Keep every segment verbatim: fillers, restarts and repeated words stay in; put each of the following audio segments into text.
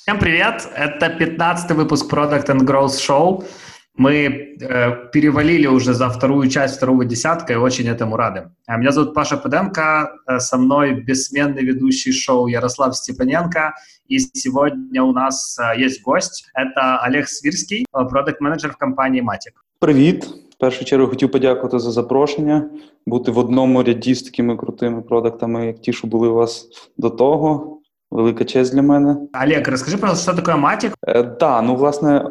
Всем привет! Это пятнадцатый выпуск Product and Growth Show. Мы э, перевалили уже за вторую часть второго десятка и очень этому рады. Меня зовут Паша Паденко, со мной бессменный ведущий шоу Ярослав Степаненко. И сегодня у нас есть гость. Это Олег Смирский, продакт-менеджер в компании Matic. Привіт! В першу чергу хотів подякувати за запрошення, бути в одному ряді з такими крутими продуктами, як ті, що були у вас до того. Велика честь для мене. Олег, розкажи, що таке Matic? Е, да, ну, власне,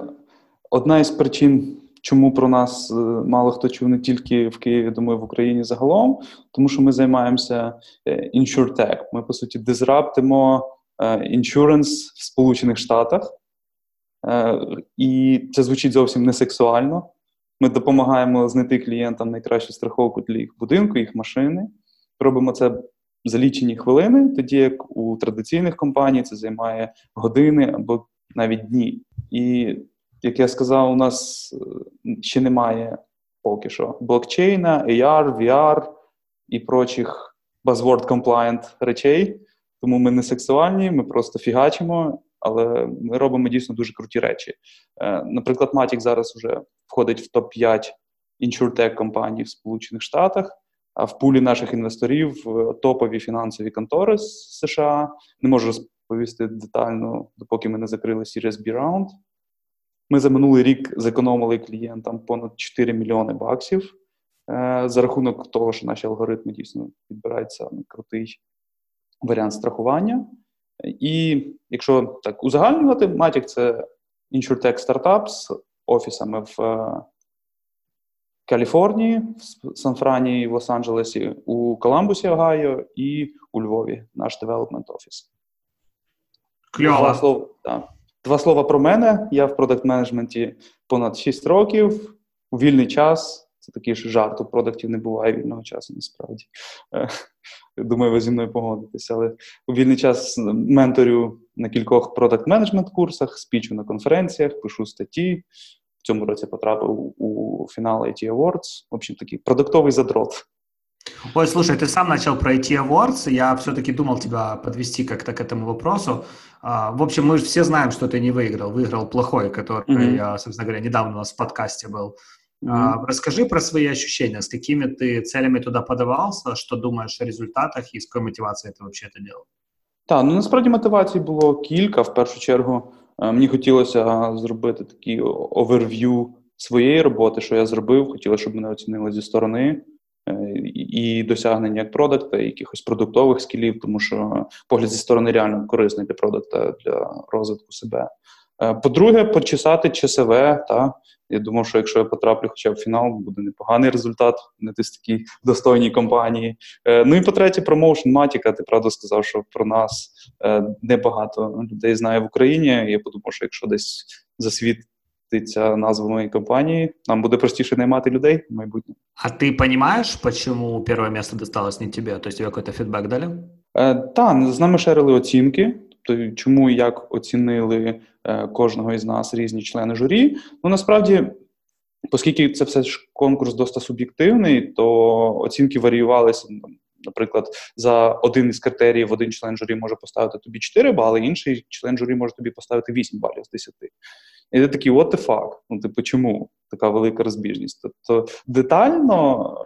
одна із причин, чому про нас мало хто чув не тільки в Києві, думаю, в Україні загалом, тому що ми займаємося InsurTech. Ми, по суті, дизраптимо insurance в Сполучених Штатах. Е, і це звучить зовсім не сексуально. Ми допомагаємо знайти клієнтам найкращу страховку для їх будинку, їх машини. Робимо це за лічені хвилини, тоді як у традиційних компаній це займає години або навіть дні. І, як я сказав, у нас ще немає поки що блокчейна, ей ар, ві ар і прочих buzzword-compliant речей. Тому ми не сексуальні, ми просто фігачимо, але ми робимо дійсно дуже круті речі. Наприклад, Matic зараз вже входить в топ п'ять іншуртек-компаній в Сполучених Штатах, а в пулі наших інвесторів топові фінансові контори з США. Не можу розповісти детально, допоки ми не закрили Series B раунд. Ми за минулий рік зекономили клієнтам понад чотири мільйони баксів е- за рахунок того, що наші алгоритми дійсно підбирають саме крутий варіант страхування. І якщо так узагальнювати, Matic – це InsurTech стартап з офісами в е- Каліфорнії, в Сан-Франі, в Лос-Анджелесі, у Коламбусі, Огайо і у Львові, наш девелопмент офіс. Кльово. Два, да. Два слова про мене. Я в продакт-менеджменті понад шість років, у вільний час. Це такий ж жарт, у продактів не буває вільного часу, насправді. Думаю, ви зі мною погодитеся, але у вільний час менторю на кількох продакт-менеджмент курсах, спічу на конференціях, пишу статті. В цьому році потрапив у фінал ай ті Awards. В общем, такий продуктовый задрот. Ой, слушай, ты сам начал про ай ти Awards. Я все-таки думал тебя подвести как-то к этому вопросу. А, в общем, мы же все знаем, что ты не выиграл. Выиграл плохой, который, mm-hmm. собственно говоря, недавно у нас в подкасте был. Mm-hmm. А, расскажи про свои ощущения. С какими ты целями туда подавался? Что думаешь о результатах и с какой мотивацией ты вообще это делал? Так, ну, насправді мотивацій було кілька. В першу чергу, мені хотілося зробити такий оверв'ю своєї роботи, що я зробив. Хотілося, щоб мене оцінили зі сторони і досягнення як продакта, і якихось продуктових скілів, тому що погляд зі сторони реально корисний для продакта, для розвитку себе. По-друге, почесати часове. Та? Я думав, що якщо я потраплю хоча б в фінал, буде непоганий результат, не десь такій достойній компанії. Ну і по-третє, промоушн Матіка. Ти правда сказав, що про нас небагато людей знає в Україні. Я подумав, що якщо десь засвітиться назва моєї компанії, нам буде простіше наймати людей в майбутньому. А ти розумієш, чому перше місце досталось не тобі? Тобто тобі якийсь фідбек дали? Так, з нами шерили оцінки. Тобто, чому і як оцінили кожного із нас різні члени журі. Ну, насправді, оскільки це все ж конкурс досить суб'єктивний, то оцінки варіювалися. Наприклад, за один із критеріїв один член журі може поставити тобі чотири бали, інший член журі може тобі поставити вісім балів з десяти. І ти такий, what the fuck? Ну, типу, чому така велика розбіжність? Тобто, детально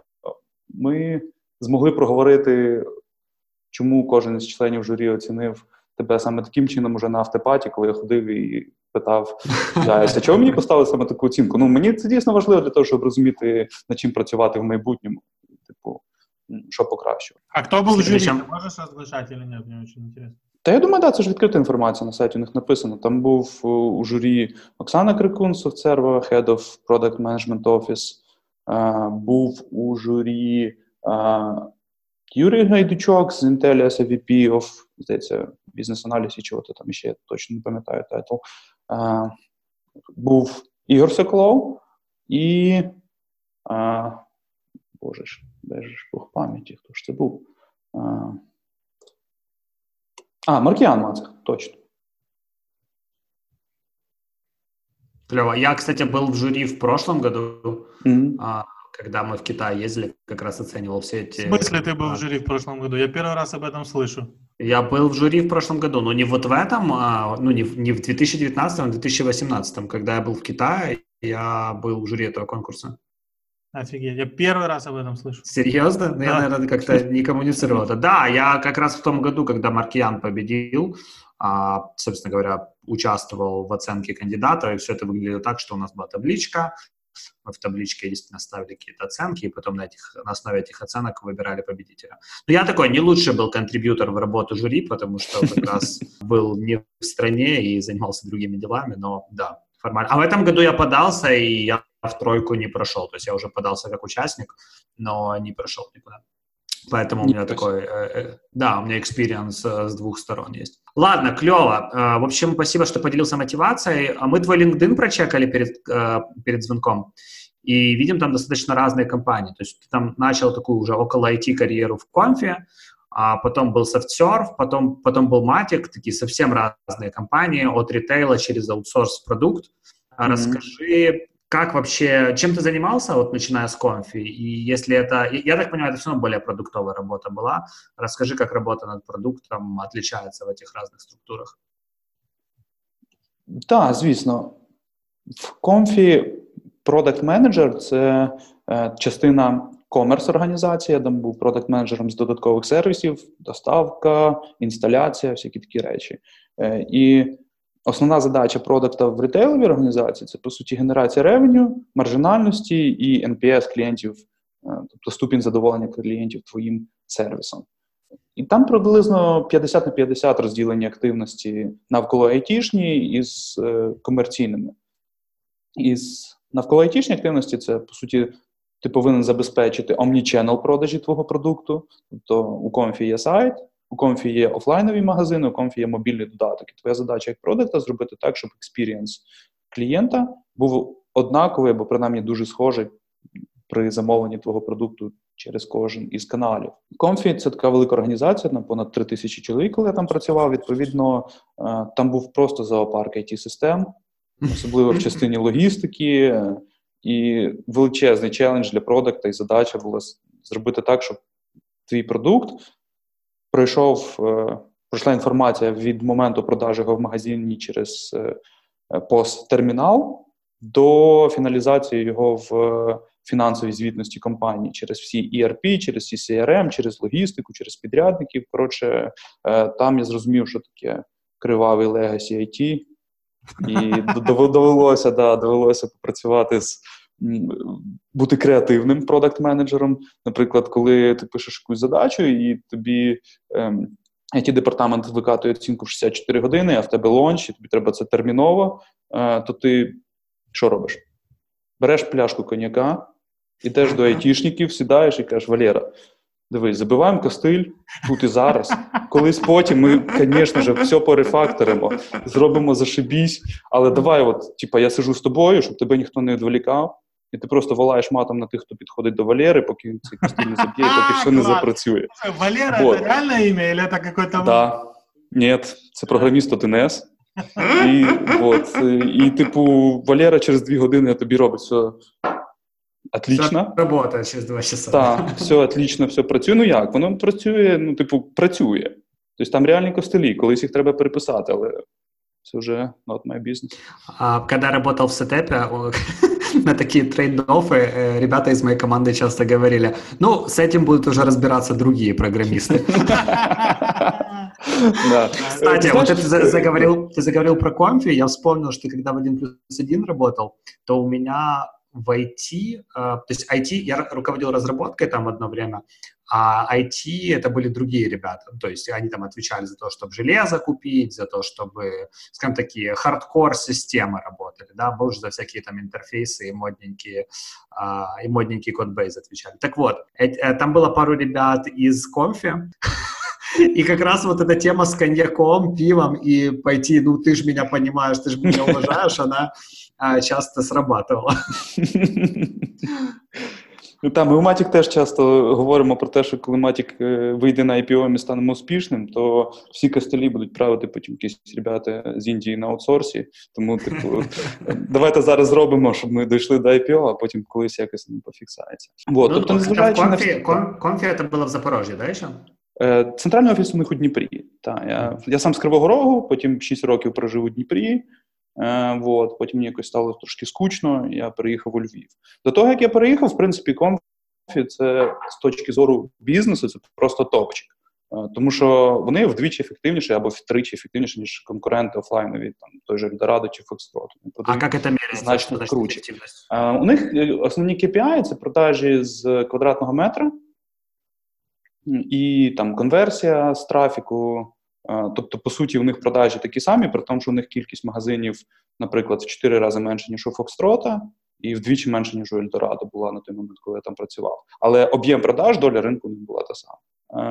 ми змогли проговорити, чому кожен із членів журі оцінив тебе саме таким чином уже на автопаті, коли я ходив і питав, а чого мені поставили саме таку оцінку? Ну, мені це дійсно важливо для того, щоб розуміти, над чим працювати в майбутньому. Типу, що покращувати. А хто був в журі? Ти можеш розглашати, чи ні? Мені дуже цікаво. Та я думаю, да, це ж відкрита інформація, на сайті у них написано. Там був у журі Оксана Крикун, SoftServe, Head of Product Management Office. Uh, був у журі uh, Юрий Гайдучок з Intel as a ви пі of, здається, бізнес-аналіз і чого-то там ще, я точно не пам'ятаю тайтл. Uh, був Ігор Секлоу і, uh, боже ж, де ж Бог пам'яті, хто ж це був? Uh, а, Маркіан Мацк, точно. Клево. Я, кстати, был в жюри в прошлом году. Mm-hmm. Uh, когда мы в Китай ездили, как раз оценивал все эти... В смысле ты был в жюри в прошлом году? Я первый раз об этом слышу. Я был в жюри в прошлом году, но не вот в этом, ну не в, не в две тысячи девятнадцатом, а в две тысячи восемнадцатом, когда я был в Китае, я был в жюри этого конкурса. Офигеть, я первый раз об этом слышу. Серьезно? Да. Я, наверное, как-то не коммуницировал. Да, я как раз в том году, когда Маркиан победил, собственно говоря, участвовал в оценке кандидата, и все это выглядело так, что у нас была табличка. Мы в табличке, естественно, ставили какие-то оценки, и потом на, этих, на основе этих оценок выбирали победителя. Но я такой не лучший был контрибьютор в работу жюри, потому что как раз был не в стране и занимался другими делами, но да, формально. А в этом году я подался, и я в тройку не прошел. То есть я уже подался как участник, но не прошел никуда. Поэтому не у меня прошел. такой, э, да, у меня экспириенс э, с двух сторон есть. Ладно, клево. Э, в общем, спасибо, что поделился мотивацией. А мы твой LinkedIn прочекали перед, э, перед звонком, и видим там достаточно разные компании. То есть ты там начал такую уже около ай ти-карьеру в Комфи, а потом был SoftServe, потом, потом был Matic, такие совсем разные компании, от ритейла через аутсорс-продукт. Mm-hmm. Расскажи, как вообще, чем ты занимался, вот начиная с Комфи, и если это, я так понимаю, это все равно более продуктовая работа была, расскажи, как работа над продуктом отличается в этих разных структурах. Да, звісно. В Комфі продакт-менеджер – це частина комерс-організації, я там був продакт-менеджером з додаткових сервісів, доставка, інсталяція, всякі такі речі. І основна задача продакта в ритейловій організації – це, по суті, генерація ревеню, маржинальності і ен пі ес клієнтів, тобто ступінь задоволення клієнтів твоїм сервісом. І там приблизно п'ятдесят на п'ятдесят розділені активності навколо айтішні із комерційними. Із навколо айтішні активності – це, по суті, ти повинен забезпечити омніченел продажі твого продукту, тобто у Комфі є сайт, у Комфі є офлайнові магазини, у Комфі є мобільний додаток. І твоя задача як продакта зробити так, щоб експірієнс клієнта був однаковий або принаймні дуже схожий при замовленні твого продукту через кожен із каналів. Комфі – це така велика організація, там понад три тисячі чоловік, коли я там працював, відповідно, там був просто зоопарк ай ті-систем, особливо в частині логістики, і величезний челендж для продакта і задача була зробити так, щоб твій продукт пройшов, пройшла інформація від моменту продажу його в магазині через пост-термінал до фіналізації його в фінансовій звітності компанії через всі і ар пі, через всі сі ар ем, через логістику, через підрядників. Коротше, там я зрозумів, що таке кривавий легасі ай ті. І довелося, да, довелося попрацювати з бути креативним продакт-менеджером. Наприклад, коли ти пишеш якусь задачу, і тобі ай ті-департамент викатує оцінку в шістдесят чотири години, а в тебе лонч, і тобі треба це терміново, е, то ти що робиш? Береш пляшку коньяка, ідеш до айтішників, сідаєш і кажеш: Валера, дивись, забиваємо костиль тут і зараз. Колись потім ми, звісно ж, все порефакторимо, зробимо зашибісь, але давай от, типа, я сижу з тобою, щоб тебе ніхто не відволікав, і ти просто волаєш матом на тих, хто підходить до Валери, поки він цей костиль не заб'є, поки все не запрацює. Валера, це реальне ім'я, або це якийсь... Так. Ні, це програміст один ес. І, от, і, типу, Валера через дві години тобі робить все... Отлично. Все робота через два часа. Так, все отлично, все працює. Ну як? Воно працює, ну, типу, працює. Тобто там реальні костелі, колись їх треба переписати, але це вже not my business. А, когда работал в сетепе, на такие трейд-оффы ребята из моей команды часто говорили: ну, с этим будут уже разбираться другие программисты. Кстати, вот ты заговорил про Комфи, я вспомнил, что когда в один плюс один работал, то у меня... в ай ти, то есть ай ти, я руководил разработкой там одно время, а ай ти это были другие ребята, то есть они там отвечали за то, чтобы железо купить, за то, чтобы, скажем, такие хардкор-системы работали, да, был же за всякие там интерфейсы и модненькие, и модненькие кодбейс отвечали. Так вот, там было пару ребят из Комфи, и как раз вот эта тема с коньяком, пивом и пойти, ну, ты же меня понимаешь, ты же меня уважаешь, она часто срабатывала. Та, ми у Matic теж часто говоримо про те, що коли Matic вийде на ай пі о і ми станемо успішним, то всі костелі будуть правити потім якісь ребята з Індії на аутсорсі. Тому, типу, давайте зараз зробимо, щоб ми дійшли до ай пі о, а потім колись якось не пофіксається. Вот, ну, тобто, Комфі, на... Комфі це було в Запорожжі, да, ще? Центральний офіс у них у Дніпрі. Та, я, я сам з Кривого Рогу, потім шість років прожив у Дніпрі. Е, вот, потім мені якось стало трошки скучно, я переїхав у Львів. До того, як я переїхав, в принципі, Комфі, це з точки зору бізнесу, це просто топчик. Е, тому що вони вдвічі ефективніші або втричі ефективніші, ніж конкуренти офлайнові, там, той же Эльдорадо чи Фокстрот. А як це міряється? Значно круче. Е, у них основні кей пі ай – це продажі з квадратного метра, і там конверсія з трафіку, тобто, по суті, у них продажі такі самі, при тому, що у них кількість магазинів, наприклад, в чотири рази менше, ніж у Фокстрота, і вдвічі менше, ніж у Ельдорадо була на той момент, коли я там працював. Але об'єм продаж, доля ринку не була та сама.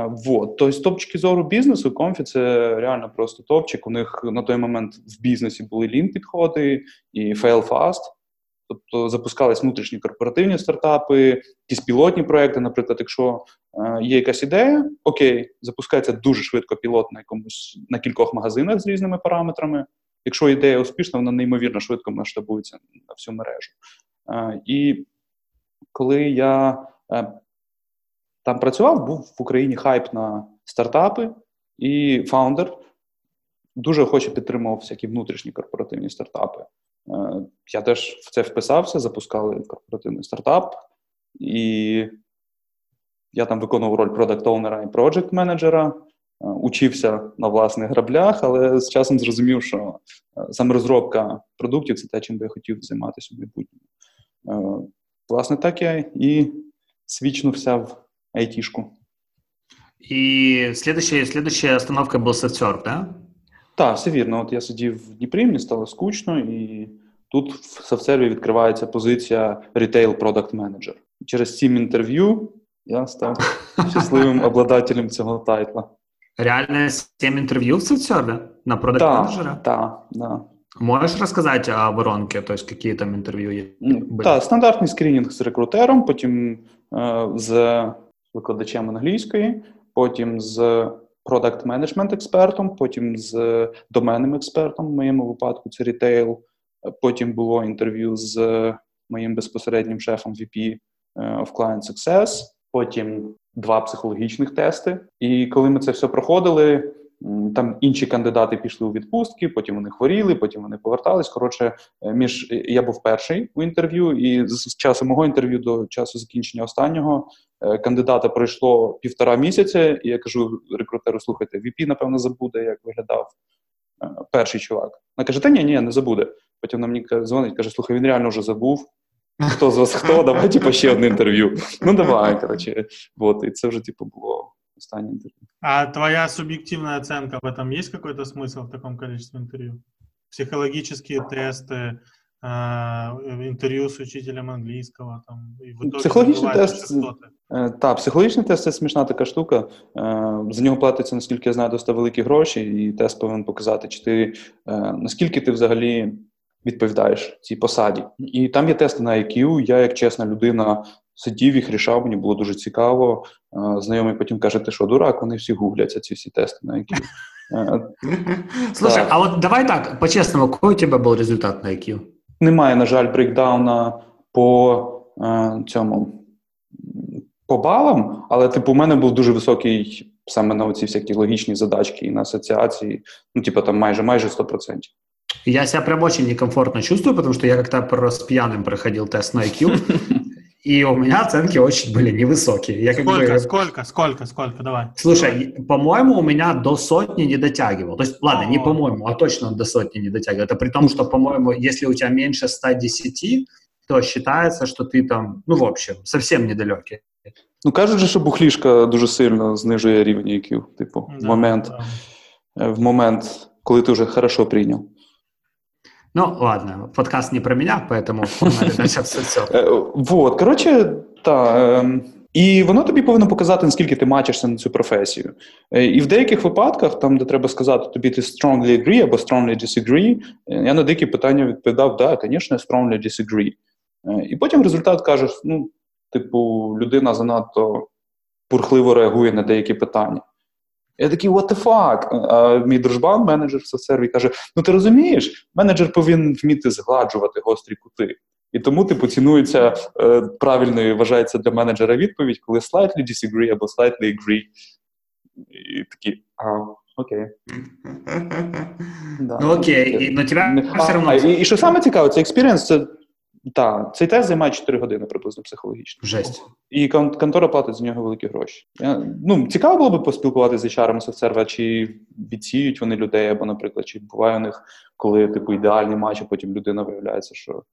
Вот. Тобто, з точки зору бізнесу, Комфі – це реально просто топчик. У них на той момент в бізнесі були лін-підходи і fail-fast. Тобто запускались внутрішні корпоративні стартапи, якісь пілотні проекти, наприклад, якщо е, є якась ідея, окей, запускається дуже швидко пілот на якомусь, на кількох магазинах з різними параметрами. Якщо ідея успішна, вона неймовірно швидко масштабується на всю мережу. Е, і коли я е, там працював, був в Україні хайп на стартапи, і фаундер дуже охоче підтримував всякі внутрішні корпоративні стартапи. Я теж в це вписався, запускали корпоративний стартап, і я там виконував роль продакт-оунера і проджект-менеджера, учився на власних граблях, але з часом зрозумів, що саме розробка продуктів – це те, чим би я хотів займатися в майбутньому. Власне, так я і свічнувся в айтішку. І слідуюча остановка була SoftServe, да? Так, все вірно. От я сидів в Дніпрі, мені стало скучно, і тут в SoftServe відкривається позиція Retail Product Manager. Через сім інтерв'ю я став щасливим обладателем цього тайтла. Реально сім інтерв'ю в SoftServe на Product Manager? Так, так. Можеш розказати о воронке, то есть які там інтерв'ю є? Так, стандартний скринінг з рекрутером, потім е, з викладачем англійської, потім з продакт-менеджмент-експертом, потім з доменним експертом, в моєму випадку це рітейл, потім було інтерв'ю з моїм безпосереднім шефом ві пі of Client Success, потім два психологічних тести. І коли ми це все проходили, там інші кандидати пішли у відпустки, потім вони хворіли, потім вони повертались. Коротше, між... я був перший у інтерв'ю, і з часу мого інтерв'ю до часу закінчення останнього кандидата пройшло півтора місяця, і я кажу рекрутеру: слухайте, ві пі, напевно, забуде, як виглядав перший чувак. Вона каже: та ні, ні, не забуде. Потім на мені дзвонить, каже: слухай, він реально вже забув. Хто з вас хто? Давай, типу, ще одне інтерв'ю. Ну, давай, коротше. Вот, і це вже, типу, було останнє інтерв'ю. А твоя субъективная оценка в этом, есть какой-то смысл в таком количестве интервью? Психологические тесты, э, интервью с учителем английского, там, и в итоге психологічний тест, частоти. Та, психологічний тест – це смішна така штука. За нього платиться, наскільки я знаю, досить великі гроші, і тест повинен показати, чи ти, наскільки ти взагалі відповідаєш цій посаді. І там є тести на ай к'ю, я, як чесна людина, сидів, їх рішав, мені було дуже цікаво. Знайомий потім каже: ти що, дурак, вони всі гугляться, ці всі тести на ай к'ю. Слушай, а от давай так, по-чесному, який у тебе був результат на ай к'ю? Немає, на жаль, брейкдауна по цьому, по балам, але, типу, у мене був дуже високий саме на оці всякі логічні задачки і на асоціації, ну, типу, там майже, майже сто процентів. Я себя прям очень некомфортно чувствую, потому что я как-то с пьяным проходил тест на ай к'ю, и у меня оценки очень были невысокие. Я сколько, как бы... сколько, сколько, сколько, давай. Слушай, по-моему, у меня до сотни не дотягивал. То есть, ладно, не по-моему, а точно до сотни не дотягивал. Это при том, что, по-моему, если у тебя меньше ста десяти, то считается, что ты там, ну, в общем, совсем недалекий. Ну, кажуть же, що бухлішка дуже сильно знижує рівень ай к'ю, типу, да, в момент, да. В момент, коли ти вже хорошо прийняв. Ну, ладно, подкаст не про меня, поэтому все, все, все. Вот, коротше, так. І воно тобі повинно показати, наскільки ти матчишся на цю професію. І в деяких випадках, там, де треба сказати, тобі ти strongly agree або strongly disagree, я на деякі питання відповідав: да, звісно, strongly disagree. І потім результат кажеш: ну, типу, людина занадто бурхливо реагує на деякі питання. Я такий: what the fuck? А мій дружбан, менеджер в SoftServe, каже: ну ти розумієш, менеджер повинен вміти згладжувати гострі кути. І тому, типу, цінується е, правильною, вважається для менеджера відповідь, коли slightly disagree або slightly agree. И такие, а, окей. Да. Ну окей, і, ну тебе а, все равно... І, і що саме цікаве, це експіріенс, це... Так, цей тест займає чотири години приблизно психологічно. Жесть. І контора платить за нього великі гроші. Я, ну, цікаво було б поспілкуватися з ейч ар-ом SoftServe, чи відсіють вони людей, або, наприклад, чи буває у них, коли, типу, ідеальний матч, а потім людина виявляється, що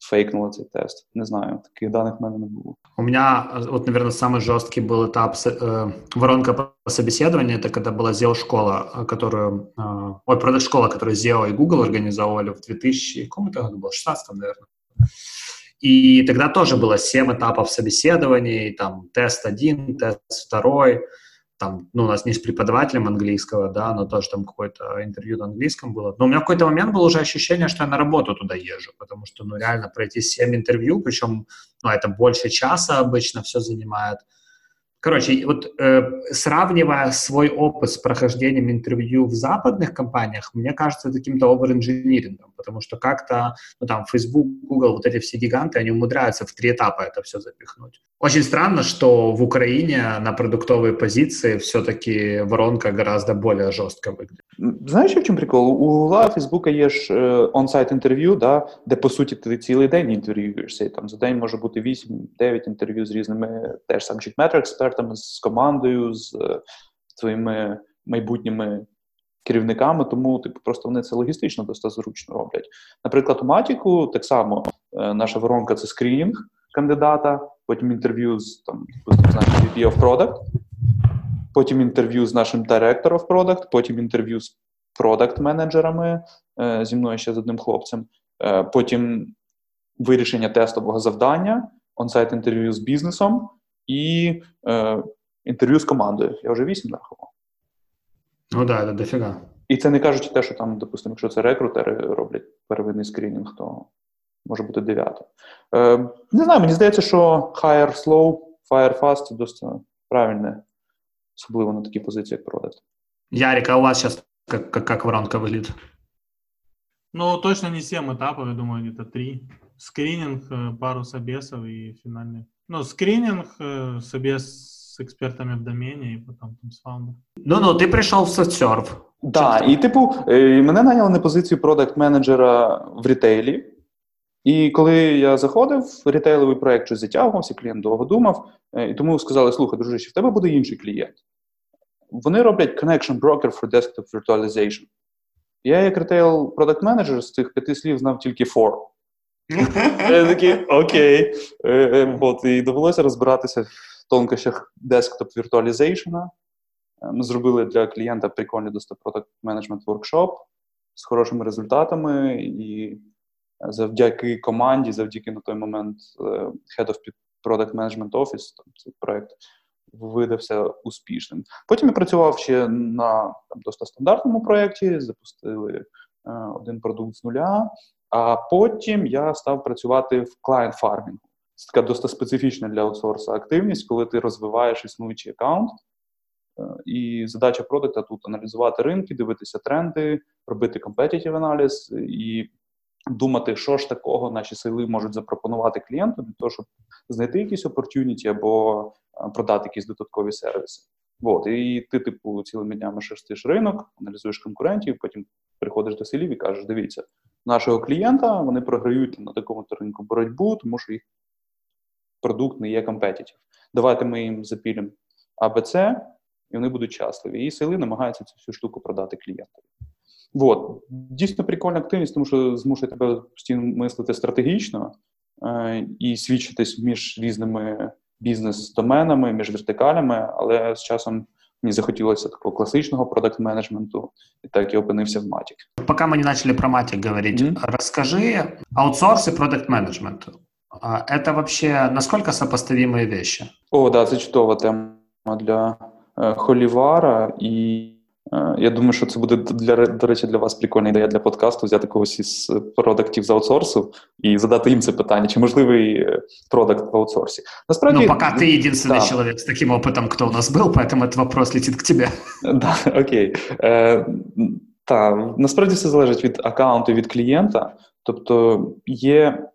фейкнула цей тест. Не знаю, таких даних в мене не було. У меня, вот, наверное, самый жесткий был этап э, воронка по собеседованию, это когда была зео-школа, которую, э, ой, продакт-школа, которую зео и Google организовали в две тысячи, каком это году было, шестнадцатом, наверное. И тогда тоже было семь этапов собеседований, там, тест один, тест два, там, ну, у нас не с преподавателем английского, да, но тоже там какое-то интервью на английском было. Но у меня в какой-то момент было уже ощущение, что я на работу туда езжу, потому что, ну, реально пройти семь интервью, причем, ну, это больше часа обычно все занимает. Короче, вот э, сравнивая свой опыт с прохождением интервью в западных компаниях, мне кажется, это каким-то овер-инжинирингом, потому что как-то, ну, там, Facebook, Google, вот эти все гиганты, они умудряются в три этапа это все запихнуть. Очень странно, что в Украине на продуктовые позиции все-таки воронка гораздо более жестко выглядит. Знаешь, в чем прикол? У Гугла, Фейсбука є ж on-site інтерв'ю, да, де, по суті, ти цілий день інтерв'юєшся, і там за день може бути вісім-дев'ять інтерв'ю з різними теж subject matter експертами, з командою, з своїми майбутніми керівниками, тому типу, просто вони це логістично досить зручно роблять. Наприклад, у Матіку так само наша воронка – це скринінг кандидата, потім інтерв'ю з, там, з нашим ви пі of Product, потім інтерв'ю з нашим Director of Product, потім інтерв'ю з продакт-менеджерами, зі мною ще з одним хлопцем, потім вирішення тестового завдання, on-site інтерв'ю з бізнесом і інтерв'ю з командою. Я вже вісім нарахував. Ну да, це дофіга. І це не кажучи те, що там, допустимо, якщо це рекрутери роблять первинний скринінг, то може бути дев'ятий. Не знаю, мені здається, що hire slow, fire fast – це досить правильне. Особливо на такие позиции, как продакт. Ярик, а у вас сейчас как, как, как воронка выглядит? Ну, точно не семь этапов, я думаю, где-то три. Скрининг, пару собесов и финальный. Ну, скрининг, собес с экспертами в домене и потом там с фаундером. Ну-ну, ты пришел в SoftServe. Да, и типу, мене наняли на позицию продакт-менеджера в ритейлі. І коли я заходив, рітейловий проєкт щось затягувався, клієнт довго думав, і тому сказали, слухай, дружище, в тебе буде інший клієнт. Вони роблять Connection Broker for Desktop Virtualization. Я як рітейл-продакт-менеджер з цих п'яти слів знав тільки for. Я такий, окей. От, і довелося розбиратися в тонкощах Desktop Virtualization. Ми зробили для клієнта прикольний Desktop Product Management Workshop з хорошими результатами і завдяки команді, завдяки на той момент Head of Product Management Office, там, цей проєкт видався успішним. Потім я працював ще на там, досить стандартному проєкті, запустили е, один продукт з нуля, а потім я став працювати в клієнт-фармінгу. Це така досить специфічна для аутсорсу активність, коли ти розвиваєш існуючий аккаунт, е, і задача продукта тут аналізувати ринки, дивитися тренди, робити competitive аналіз і думати, що ж такого наші сили можуть запропонувати клієнту для того, щоб знайти якісь opportunity або продати якісь додаткові сервіси. От. І ти, типу, цілими днями шерстиш ринок, аналізуєш конкурентів, потім приходиш до селів і кажеш, дивіться, нашого клієнта, вони програють на такому-то ринку боротьбу, тому що їх продукт не є competitive. Давайте ми їм запілимо а бе це, і вони будуть щасливі. І сили намагаються цю всю штуку продати клієнту. Вот. Дійсно прикольна активність, тому що змушує тебе постійно мислити стратегічно е- і свідчитись між різними бізнес-доменами, між вертикалями, але з часом мені захотілося такого класичного продакт-менеджменту, і так я опинився в Matic. Поки ми не почали про Matic говорити, mm-hmm. Розкажи, аутсорс і продакт-менеджмент, це взагалі наскільки сопоставимі речі? О, да, це чудова тема для е- Холівара і я думаю, що це буде, для, до речі, для вас прикольна ідея для подкасту взяти когось із продактів з аутсорсу і задати їм це питання, чи можливий продакт в аутсорсі. Насправді, ну, пока ти єдиний да. чоловік з таким опитом, хто у нас був, поэтому этот вопрос летит к тебе. Да, окей. Е, та, насправді все залежить від аккаунту, від клієнта. Тобто є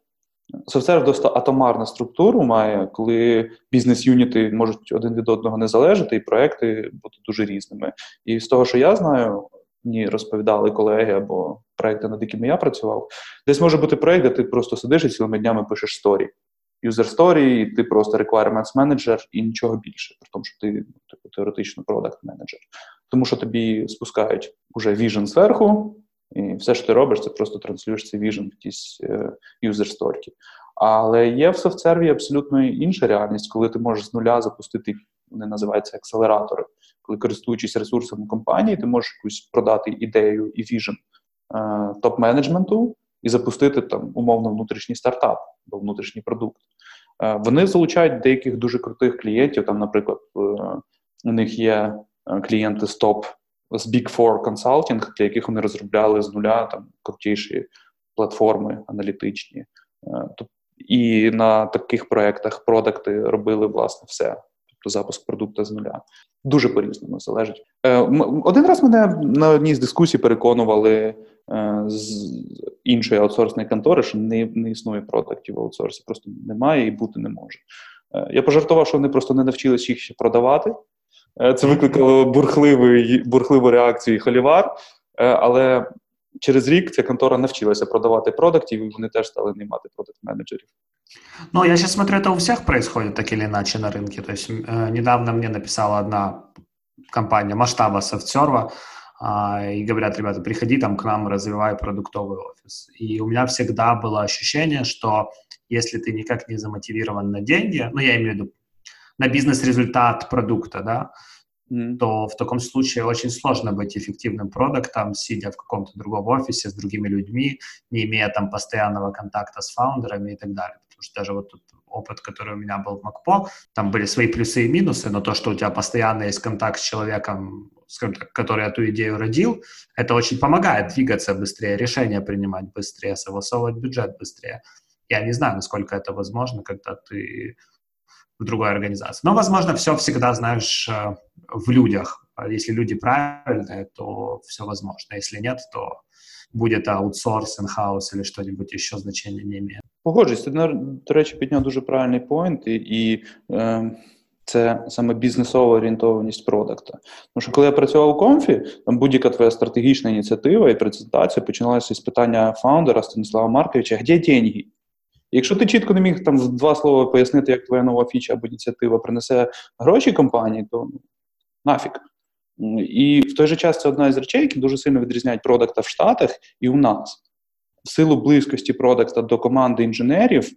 SoftServe досить атомарна структуру має, коли бізнес-юніти можуть один від одного не залежати, і проекти будуть дуже різними. І з того, що я знаю, мені розповідали колеги або проекти, над якими я працював, десь може бути проект, де ти просто сидиш і цілими днями пишеш сторі. User story, ти просто requirements manager і нічого більше, при тому, що ти типу, теоретично product manager. Тому що тобі спускають уже vision зверху, і все, що ти робиш, це просто транслюєш цей vision в якісь user story. Але є в SoftServe абсолютно інша реальність, коли ти можеш з нуля запустити, вони називаються акселератори, коли, користуючись ресурсами компанії, ти можеш якусь продати ідею і vision топ-менеджменту і запустити там умовно внутрішній стартап або внутрішній продукт. Вони залучають деяких дуже крутих клієнтів, там, наприклад, у них є клієнти з топ, з Big Four Consulting, для яких вони розробляли з нуля там крутіші платформи аналітичні. І на таких проєктах продакти робили, власне, все. Тобто запуск продукту з нуля. Дуже по-різному залежить. Один раз мене на одній з дискусій переконували з іншої аутсорсної контори, що не, не існує продуктів в аутсорсі, просто немає і бути не може. Я пожартував, що вони просто не навчились їх ще продавати. Це викликало бурхливу, бурхливу реакцію і холивар, але через рік ця контора навчилася продавати продуктів, і вони теж стали наймати продакт-менеджерів. Ну, я сейчас смотрю, это у всех происходит так или иначе на рынке. То есть э, недавно мне написала одна компания масштаба SoftServe, э, и говорят, ребята, приходи там к нам, развивай продуктовый офис. И у меня всегда было ощущение, что если ты никак не замотивирован на деньги, ну, я имею в виду на бизнес-результат продукта, да, mm. то в таком случае очень сложно быть эффективным продуктом, сидя в каком-то другом офисе с другими людьми, не имея там постоянного контакта с фаундерами и так далее. Потому что даже вот тут опыт, который у меня был в МакПо, там были свои плюсы и минусы, но то, что у тебя постоянно есть контакт с человеком, который эту идею родил, это очень помогает двигаться быстрее, решения принимать быстрее, согласовывать бюджет быстрее. Я не знаю, насколько это возможно, когда ты в другой организации. Но, возможно, все всегда, знаешь, в людях. Если люди правильные, то все возможно. Если нет, то будет аутсорс, инхаус или что-нибудь еще значения не имеет. Погоджусь, ти, до речі, підняв дуже правильний поінт, і, і е, це саме бізнесова орієнтованість продакта. Тому що коли я працював у Комфі, там будь-яка твоя стратегічна ініціатива і презентація починалася з питання фаундера Станіслава Марковича, «Где деньги?». Якщо ти чітко не міг там в два слова пояснити, як твоя нова фіча або ініціатива принесе гроші компанії, то нафіг. І в той же час це одна із речей, які дуже сильно відрізняють продакта в Штатах і у нас. В силу близькості продакта до команди інженерів,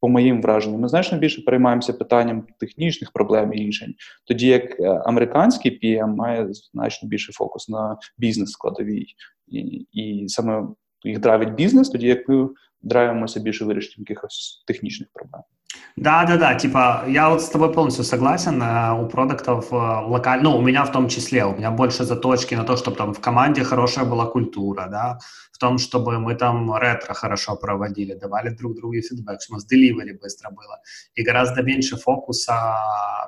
по моїм враженням, ми значно більше переймаємося питанням технічних проблем і рішень, тоді як американський пі ем має значно більший фокус на бізнес-складовій. І, і саме їх драйвить бізнес, тоді як ми драйвимося більше вирішенням якихось технічних проблем. Да, да, да, типа, я вот с тобой полностью согласен, у продуктов локально, ну, у меня в том числе, у меня больше заточки на то, чтобы там в команде хорошая была культура, да, в том, чтобы мы там ретро хорошо проводили, давали друг другу фидбэк, что у нас delivery быстро было, и гораздо меньше фокуса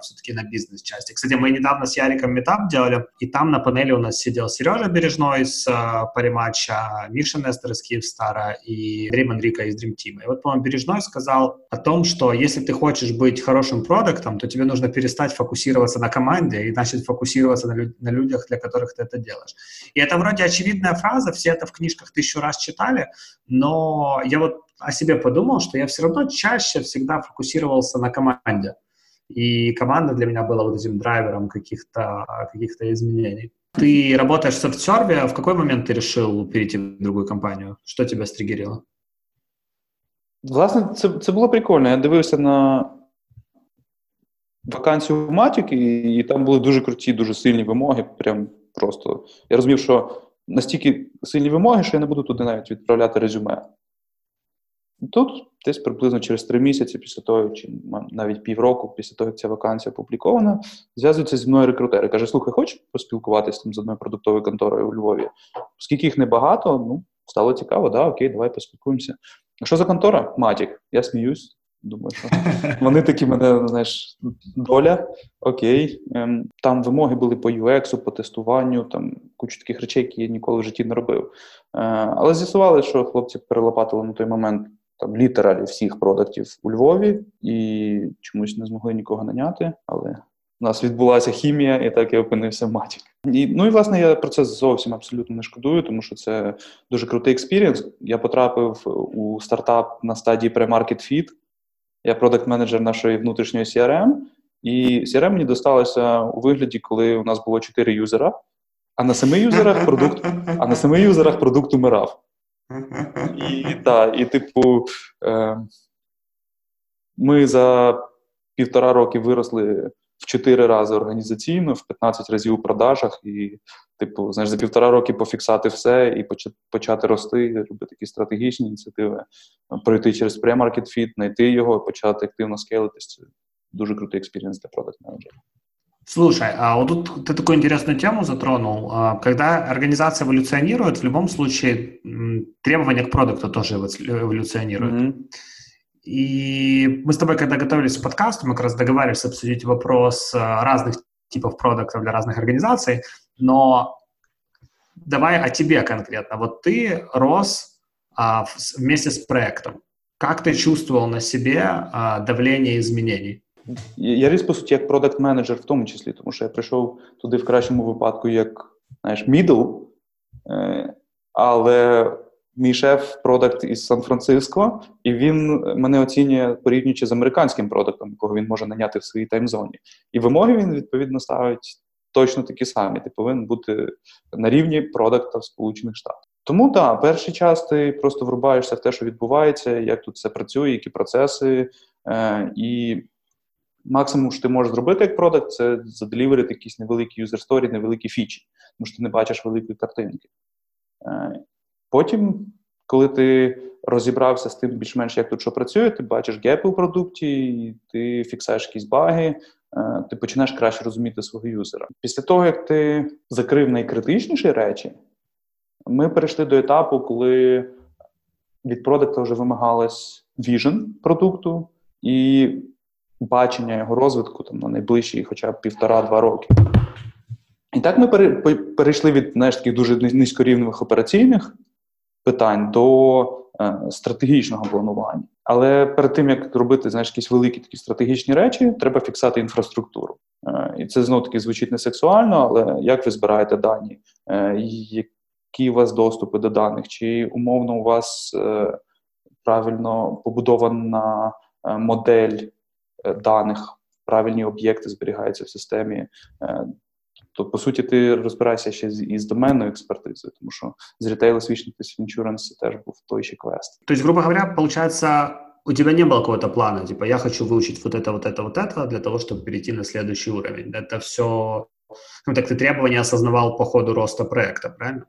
все-таки на бизнес-части. Кстати, мы недавно с Яриком митап делали, и там на панели у нас сидел Сережа Бережной из uh, Parimatch, Миша Нестер из Киевстара и DreamAndRica из Dream Team. И вот, по-моему, Бережной сказал о том, что если ты хочешь быть хорошим продуктом, то тебе нужно перестать фокусироваться на команде и начать фокусироваться на, люд- на людях, для которых ты это делаешь. И это вроде очевидная фраза, все это в книжках тысячу раз читали, но я вот о себе подумал, что я все равно чаще всегда фокусировался на команде. И команда для меня была вот этим драйвером каких-то, каких-то изменений. Ты работаешь в SoftServe, а в какой момент ты решил перейти в другую компанию? Что тебя стригерило? Власне, це, це було прикольно. Я дивився на вакансію в Matic, і, і там були дуже круті, дуже сильні вимоги. Прям просто. Я розумів, що настільки сильні вимоги, що я не буду туди навіть відправляти резюме. Тут десь приблизно через три місяці після того, чи навіть півроку після того, як ця вакансія опублікована, зв'язується зі мною рекрутери. Каже, слухай, хочеш поспілкуватися там з одною продуктовою конторою у Львові? Оскільки їх небагато, ну, стало цікаво, да, окей, давай поспілкуємося. Що за контора? Matic. Я сміюсь. Думаю, що вони такі мене, знаєш, доля. Окей. Там вимоги були по ю екс, по тестуванню, там кучу таких речей, які я ніколи в житті не робив. Але з'ясували, що хлопці перелопатили на той момент там літералі всіх продуктів у Львові, і чомусь не змогли нікого наняти, але у нас відбулася хімія, і так я опинився в Matic. І, ну і, власне, я про це зовсім абсолютно не шкодую, тому що це дуже крутий експірієнс. Я потрапив у стартап на стадії pre-market fit. Я продакт-менеджер нашої внутрішньої сі ар ем, і сі ар ем мені досталося у вигляді, коли у нас було чотири юзера, а на семи юзерах продукт, а на семи юзерах продукт умирав. І, та, і типу, е, ми за півтора роки виросли в чотири рази організаційно, в п'ятнадцять разів у продажах, і, типу, знаєш, за півтора роки пофіксати все і почати рости, робити такі стратегічні ініціативи, пройти через pre-market fit, знайти його, почати активно скейлитись. Це дуже крутий експірієнс для продакт-менеджера. Слушай, а вот тут ты такую интересную тему затронул. Когда организация эволюционирует, в любом случае требования к продукту тоже эволюционируют. Mm-hmm. И мы с тобой, когда готовились к подкасту, мы как раз договаривались обсудить вопрос разных типов продуктов для разных организаций, но давай о тебе конкретно. Вот ты рос а, вместе с проектом. Как ты чувствовал на себе а, давление изменений? Я ріс, по суті, як продакт-менеджер в тому числі, тому що я прийшов туди в кращому випадку як, знаєш, middle, але мій шеф продакт із Сан-Франциско, і він мене оцінює, порівнюючи з американським продактом, якого він може наняти в своїй таймзоні. І вимоги він, відповідно, ставить точно такі самі. Ти повинен бути на рівні продакта в Сполучених Штатах. Тому, так, перший час ти просто врубаєшся в те, що відбувається, як тут все працює, які процеси, і максимум, що ти можеш зробити як продакт, це заделіверити якісь невеликі юзер-сторі, невеликі фічі, тому що ти не бачиш великої картинки. Потім, коли ти розібрався з тим більш-менш, як тут що працює, ти бачиш гепи у продукті, ти фіксаєш якісь баги, ти починаєш краще розуміти свого юзера. Після того, як ти закрив найкритичніші речі, ми перейшли до етапу, коли від продакта вже вимагалось віжн продукту і бачення його розвитку там, на найближчі хоча б півтора-два роки. І так ми перейшли від, знаєш, таких дуже низькорівневих операційних питань до е, стратегічного планування. Але перед тим, як робити, знаєш, якісь великі такі стратегічні речі, треба фіксати інфраструктуру. Е, і це, знов-таки, звучить не сексуально, але як ви збираєте дані? Е, які у вас доступи до даних? Чи, умовно, у вас е, правильно побудована е, модель даних, правильні об'єкти зберігаються в системі, то, по суті, ти розбираєшся ще і з доменною експертизою, тому що з рітейлу свідчитись в іншуранс це теж був той ще квест. Тобто, грубо говоря, получается, у тебя не было какого-то плана, типа, я хочу выучить вот это, вот это, вот это, для того, чтобы перейти на следующий уровень. Это все, ну, так ты требования осознавал по ходу роста проекта, правильно?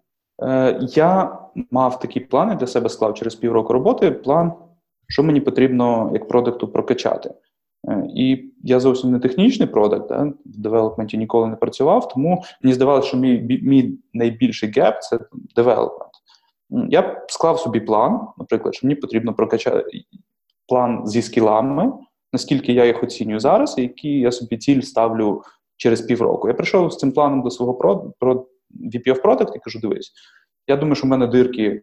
Я мав такі плани для себе, склав через півроку роботи, план, що мені потрібно як продукту прокачати. І я зовсім не технічний продакт, да, в девелопменті ніколи не працював, тому мені здавалося, що мій, мій найбільший геп – це девелопмент. Я склав собі план, наприклад, що мені потрібно прокачати план зі скілами, наскільки я їх оцінюю зараз, і які я собі ціль ставлю через півроку. Я прийшов з цим планом до свого прод... Прод... ві пі of Product і кажу, дивись, я думаю, що в мене дирки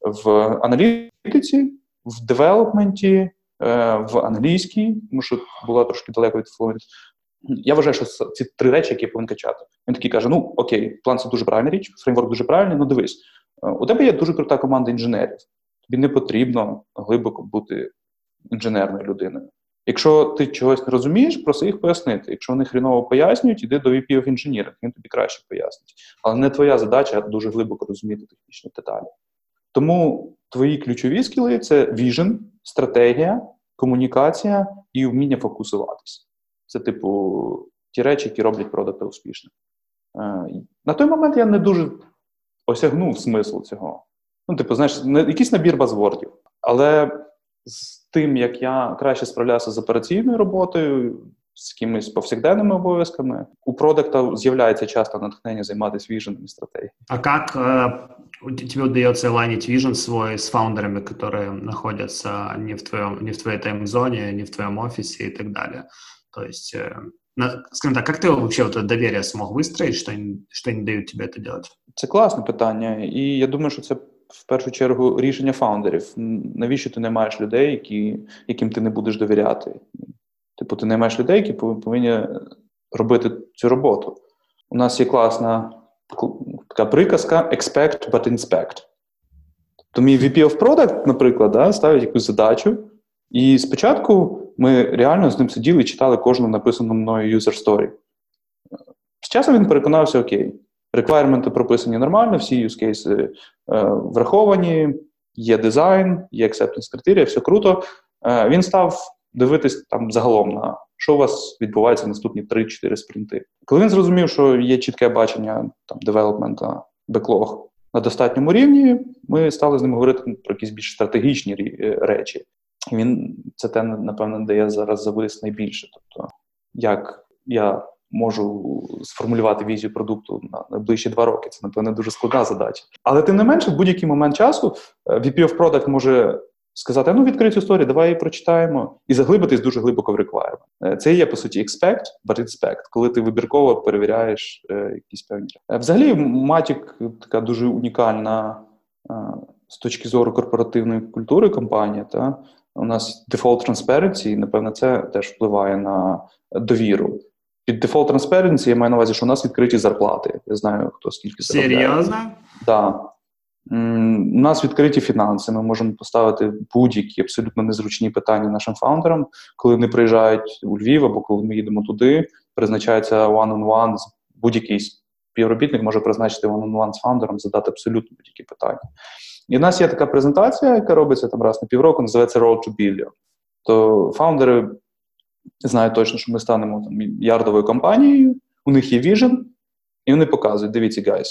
в аналітиці, в девелопменті, в англійській, тому що була трошки далеко від Флориди. Я вважаю, що ці три речі, які я повинен качати. Він такий каже, ну, окей, план – це дуже правильна річ, фреймворк дуже правильний, ну, дивись, у тебе є дуже крута команда інженерів. Тобі не потрібно глибоко бути інженерною людиною. Якщо ти чогось не розумієш, проси їх пояснити. Якщо вони хріново пояснюють, іди до ві пі of Engineering, він тобі краще пояснить. Але не твоя задача дуже глибоко розуміти технічні деталі. Тому твої ключові скіли – це vision, стратегія, комунікація і вміння фокусуватися. Це, типу, ті речі, які роблять продакт успішним. На той момент я не дуже осягнув смисл цього. Ну, типу, знаєш, якийсь набір базвордів. Але з тим, як я краще справлявся з операційною роботою, з якимись повсякденними обов'язками, у продакта з'являється часто натхнення займатися віженом і стратегією. А як э, тебе вдається лайнить віжен свій з фаундерами, які знаходяться не в твоєму, не в твоїй тайм-зоні, не в твоєму офісі і так далі? Тобто, э, на, скажімо так, як ти вообще вот это доверие смог выстроить, що, що не дають тебе це делать? Це класне питання, і я думаю, що це в першу чергу рішення фаундерів. Навіщо ти не маєш людей, які, яким ти не будеш довіряти? Типу, ти не маєш людей, які повинні робити цю роботу. У нас є класна така приказка «expect, but inspect». То мій ві пі of Product, наприклад, да, ставить якусь задачу, і спочатку ми реально з ним сиділи і читали кожну написану мною user story. З часом він переконався, окей, реквайрменти прописані нормально, всі use cases е, враховані, є дизайн, є acceptance критерія, все круто. Е, він став дивитись там загалом на що у вас відбувається в наступні три-чотири спринти. Коли він зрозумів, що є чітке бачення там девелопмента, беклог на достатньому рівні, ми стали з ним говорити про якісь більш стратегічні речі. І він це те, напевно, дає зараз завис найбільше. Тобто, як я можу сформулювати візію продукту на найближчі два роки. Це, напевно, дуже складна задача. Але, тим не менше, в будь-який момент часу ві пі of Product може сказати, ну, відкрий цю сторі, давай її прочитаємо, і заглибитись дуже глибоко в реквайрмент. Це є, по суті, expect, but inspect, коли ти вибірково перевіряєш е, якісь певні. Взагалі, Matic така дуже унікальна е, з точки зору корпоративної культури компанія, та? У нас default transparency, і, напевно, це теж впливає на довіру. Під default transparency я маю на увазі, що у нас відкриті зарплати. Я знаю, хто скільки заробляє. Серйозно? Так. У нас відкриті фінанси. Ми можемо поставити будь-які абсолютно незручні питання нашим фаундерам. Коли вони приїжджають у Львів або коли ми їдемо туди, призначається one-on-one. Будь-який співробітник може призначити one-on-one з фаундером, задати абсолютно будь-які питання. І в нас є така презентація, яка робиться там раз на півроку, називається Road to Billion. То фаундери знають точно, що ми станемо там ярдовою компанією, у них є віжен, і вони показують, дивіться, guys,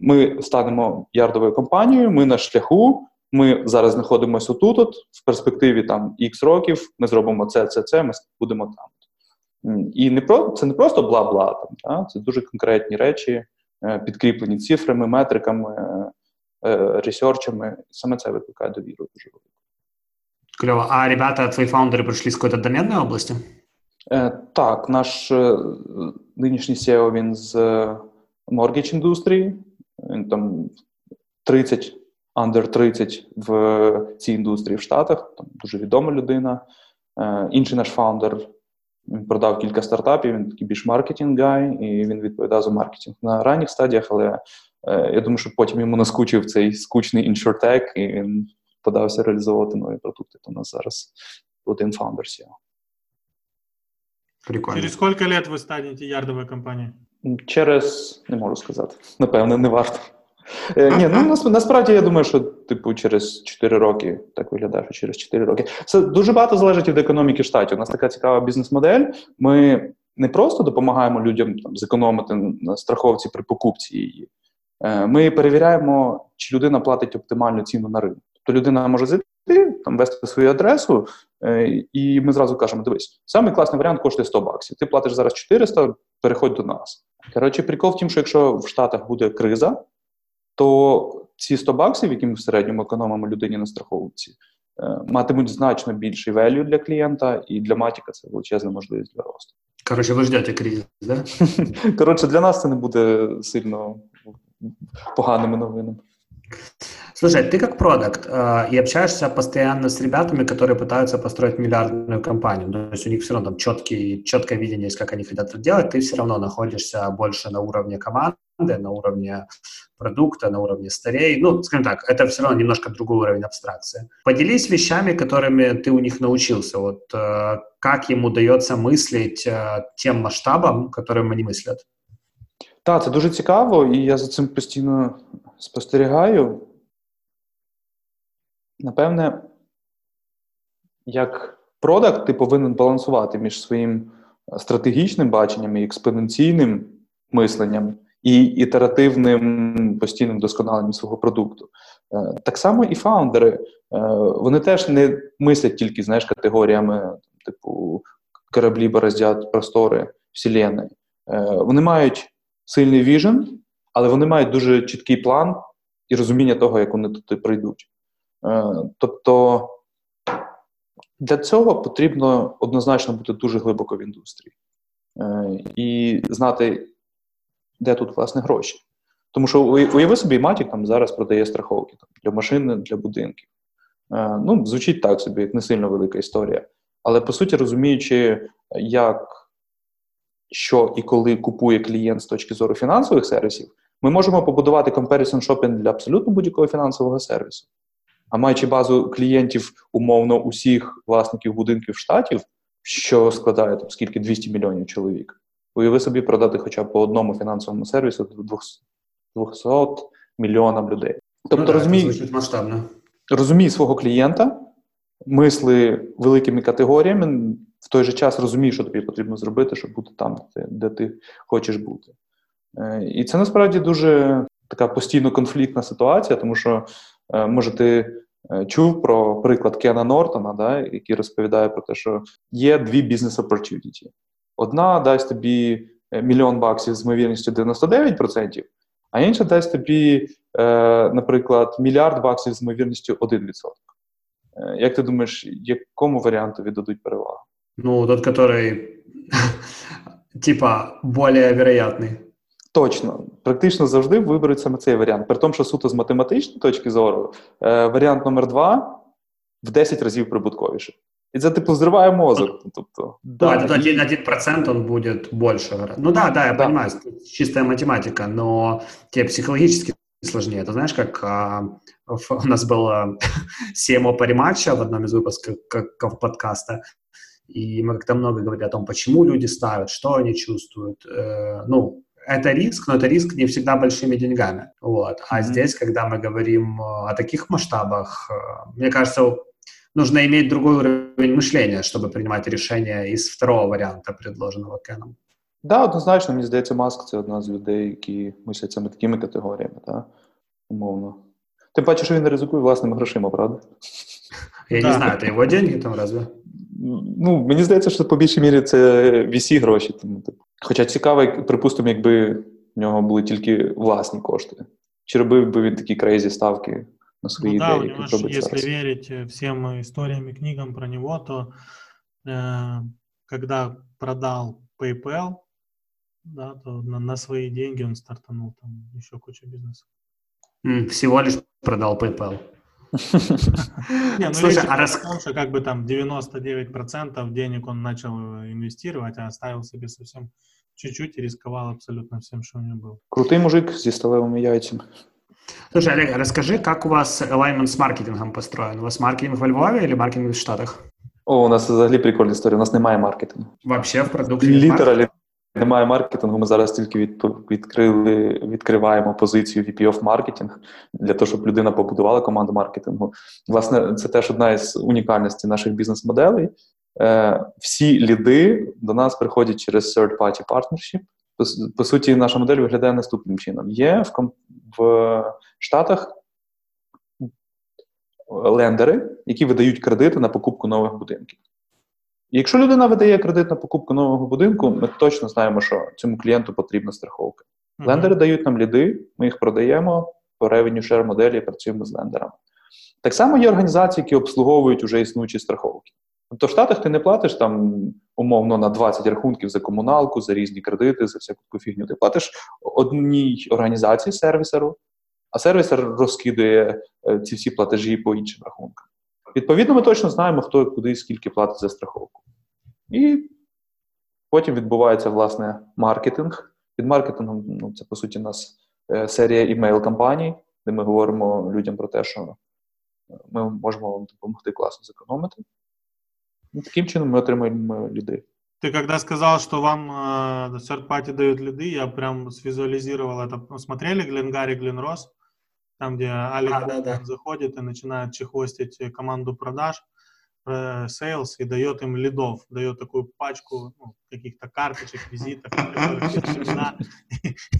ми станемо ярдовою компанією, ми на шляху, ми зараз знаходимося отут, от, в перспективі там X років, ми зробимо це, це, це, ми будемо там. І не про, це не просто бла-бла, там, да? Це дуже конкретні речі, підкріплені цифрами, метриками, ресерчами. Саме це викликає довіру дуже велику. Клево. А ребята, твои фаундеры пришли с какой-то доменной области? Э, так, наш э, нынешний сео, він з э, mortgage індустрії, там тридцять, under тридцять в э, цій індустрії в Штатах, там дуже відома людина. Э, інший наш фаундер, він продав кілька стартапів, він такий більш маркетинг-гай, і він відповідав за маркетинг на ранніх стадіях, але э, я думаю, що потім йому наскучив цей скучний іншуртек, і він подався реалізовувати нові продукти. То у нас зараз один фаундер сео. Прикольно. Через сколько лет ви станете ярдовою компанією? Через, не можу сказати. Напевно, не варто. Е, ні, ну, насправді, я думаю, що типу, через чотири роки, так виглядає, що через чотири роки. Це дуже багато залежить від економіки штатів. У нас така цікава бізнес-модель. Ми не просто допомагаємо людям там, зекономити на страховці при покупці її. Е, ми перевіряємо, чи людина платить оптимальну ціну на ринку. То людина може зайти, там, ввести свою адресу, е, і ми зразу кажемо, дивись, самий класний варіант коштує сто баксів. Ти платиш зараз чотириста, переходь до нас. Коротше, прикол в тім, що якщо в Штатах буде криза, то ці сто баксів, які ми в середньому економимо людині на страховці, е, матимуть значно більший value для клієнта, і для Матіка це величезна можливість для росту. Коротше, ви ждете кризис, да? Коротше, для нас це не буде сильно поганими новинами. Слушай, ты как продакт э, и общаешься постоянно с ребятами, которые пытаются построить миллиардную компанию, то есть у них все равно там четкие, четкое видение есть, как они хотят это делать, ты все равно находишься больше на уровне команды, на уровне продукта, на уровне старей, ну, скажем так, это все равно немножко другой уровень абстракции. Поделись вещами, которыми ты у них научился, вот э, как им удается мыслить э, тем масштабом, которым они мыслят. Так, це дуже цікаво, і я за цим постійно спостерігаю. Напевне, як продакт ти повинен балансувати між своїм стратегічним баченням і експоненційним мисленням і ітеративним постійним вдосконаленням свого продукту. Так само і фаундери, вони теж не мислять тільки, знаєш, категоріями типу кораблі бороздять простори вселенної. Вони мають сильний віжен, але вони мають дуже чіткий план і розуміння того, як вони туди прийдуть. Тобто для цього потрібно однозначно бути дуже глибоко в індустрії і знати, де тут, власне, гроші. Тому що уяви собі, Matic там зараз продає страховки там, для машин, для будинків. Е, ну, звучить так собі, як не сильно велика історія. Але, по суті, розуміючи, як, що і коли купує клієнт з точки зору фінансових сервісів, ми можемо побудувати comparison shopping для абсолютно будь-якого фінансового сервісу. А маючи базу клієнтів, умовно, усіх власників будинків штатів, що складає, там, скільки, двісті мільйонів чоловік, уяви собі продати хоча б по одному фінансовому сервісу двісті мільйонам людей. Тобто, ну, розумій, розумій свого клієнта, мисли великими категоріями, в той же час розумій, що тобі потрібно зробити, щоб бути там, де, де ти хочеш бути. І це, насправді, дуже така постійно конфліктна ситуація, тому що, може, ти чув про приклад Кена Нортона, да, який розповідає про те, що є дві бізнес-опортюніті. Одна дасть тобі мільйон баксів з ймовірністю дев'яносто дев'ять відсотків, а інша дасть тобі, наприклад, мільярд баксів з ймовірністю один відсоток. Як ти думаєш, якому варіанту віддадуть перевагу? Ну, тот, который, типа, более вероятный. Точно. Практично завжди виберуть саме цей варіант. При тому, що суто з математичної точки зору, е, варіант номер два в десять разів прибутковіше. І це, типу, зриває мозок. Тобто, да, да, тут один процент он будет больше. Ну да, да, я да. понимаю, чистая математика, но тебе психологически сложнее. Ты знаешь, как а, у нас было си эм о Parimatch в одном из выпусков как, подкаста, и мы как-то много говорили о том, почему люди ставят, что они чувствуют. Э, ну, это риск, но это риск не всегда большими деньгами. Вот. А mm-hmm. здесь, когда мы говорим о таких масштабах, мне кажется, нужно иметь другой уровень мышления, чтобы принимать решения из второго варианта, предложенного Кеном. Да, однозначно, мені здається, Маск – це одна з людей, які мислять саме такими категоріями, да? Умовно. Тим паче, що він не ризикує власними грошима, правда? Я да. не знаю, це його деньги там, разве? Ну, мені здається, що по більшій мірі це ві сі гроші. Тому, типу. Хоча цікаво, припустимо, якби в нього були тільки власні кошти. Чи робив би він такі крейзі ставки на свої ну, ідеї? Да, у нього, якщо вірити всім історіям і книгам про нього, то е- коли продав PayPal, да, то на, на свои деньги он стартанул, там еще куча бизнесов. Всего лишь продал PayPal. Не, ну, слушай, а рас... потому, что как бы там девяносто девять процентов денег он начал инвестировать, а оставил себе совсем чуть-чуть и рисковал абсолютно всем, что у него было. Крутый мужик с дистолевыми яйцами. Слушай, Олег, расскажи, как у вас alignment с маркетингом построен? У вас маркетинг во Львове или маркетинг в Штатах? О, у нас взагалі прикольна історія, у нас немає маркетингу. Вообще в продукті літералі немає маркетингу, ми зараз тільки від, відкрили, відкриваємо позицію ві пі of маркетинг для того, щоб людина побудувала команду маркетингу. Власне, це теж одна із унікальностей наших бізнес-моделей. Е, всі ліди до нас приходять через third-party partnership. По, по суті, наша модель виглядає наступним чином. Є в, в Штатах лендери, які видають кредити на покупку нових будинків. І якщо людина видає кредит на покупку нового будинку, ми точно знаємо, що цьому клієнту потрібна страховка. Mm-hmm. Лендери дають нам ліди, ми їх продаємо по revenue-share моделі, працюємо з лендерами. Так само є організації, які обслуговують уже існуючі страховки. Тобто в Штатах ти не платиш там умовно на двадцять рахунків за комуналку, за різні кредити, за всяку таку фігню. Ти платиш одній організації, сервісеру, а сервісер розкидує ці всі платежі по іншим рахункам. Відповідно, ми точно знаємо, хто куди і скільки платить за страховку. І потім відбувається, власне, маркетинг. Під маркетингом, ну, це, по суті, у нас серія імейл-кампаній, де ми говоримо людям про те, що ми можемо вам допомогти класно зекономити. І таким чином ми отримуємо ліди. Ты когда сказал, что вам э, third party дают лиды, я прям свизуализировал это. Ну, смотрели Гленгарри Гленрос, там где Алек а, да, да. заходит и начинает чехвостить команду продаж, э, sales, и дает им лидов, дает такую пачку ну, каких-то карточек, визиток,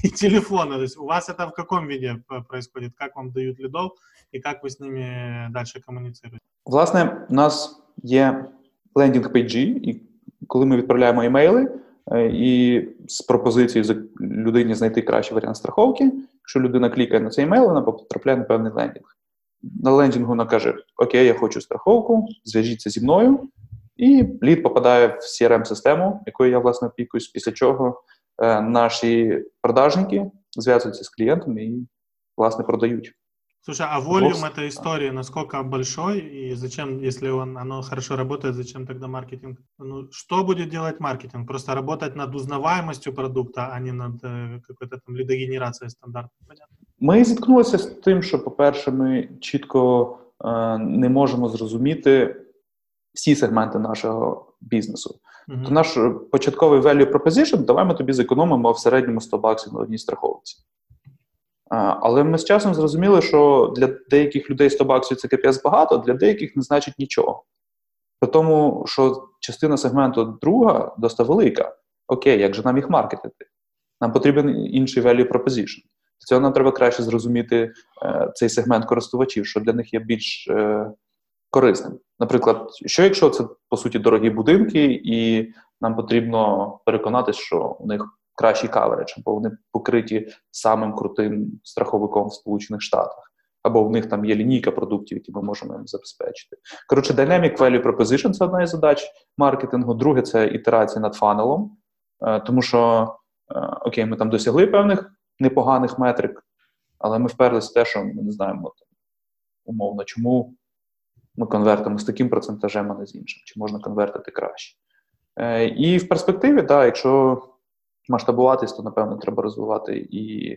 и телефона. То есть у вас это в каком виде происходит? Как вам дают лидов и как вы с ними дальше коммуницируете? Власне, у нас є лендінг-пейджі, і коли ми відправляємо імейли і з пропозицією людині знайти кращий варіант страховки, якщо людина клікає на цей імейл, вона потрапляє на певний лендінг. На лендінгу вона каже, окей, я хочу страховку, зв'яжіться зі мною, і лід попадає в сі ар ем-систему, якою я, власне, опікуюсь, після чого е, наші продажники связываются с клиентами и классно продают. Слушай, а volume этой истории насколько большой и зачем, если он, оно хорошо работает, зачем тогда маркетинг? Ну, что будет делать маркетинг? Просто работать над узнаваемостью продукта, а не над какой-то там лідогенерацією стандарту. Ми зіткнулися з тим, що, по-перше, ми чітко е, не можемо зрозуміти всі сегменти нашого бізнесу. Mm-hmm. То наш початковий value proposition, давай ми тобі зекономимо в середньому сто баксів на одній страховці. Але ми з часом зрозуміли, що для деяких людей сто баксів це капець багато, для деяких не значить нічого. При тому, що частина сегменту друга досить велика. Окей, як же нам їх маркетити? Нам потрібен інший value proposition. Для цього нам треба краще зрозуміти е, цей сегмент користувачів, що для них є більш е, корисним. Наприклад, що якщо це, по суті, дорогі будинки, і нам потрібно переконатись, що у них кращий кавередж, або вони покриті самим крутим страховиком в Сполучених Штатах, або в них там є лінійка продуктів, які ми можемо їм забезпечити. Коротше, Dynamic Value Proposition – це одна із задач маркетингу. Друге – це ітерація над фанелом, е, тому що, е, окей, ми там досягли певних непоганих метрик, але ми вперлися в те, що ми не знаємо там, умовно, чому ми конвертимо з таким процентажем, а не з іншим, чи можна конвертити краще. Е, і в перспективі, да, якщо масштабуватись, то, напевно, треба розвивати і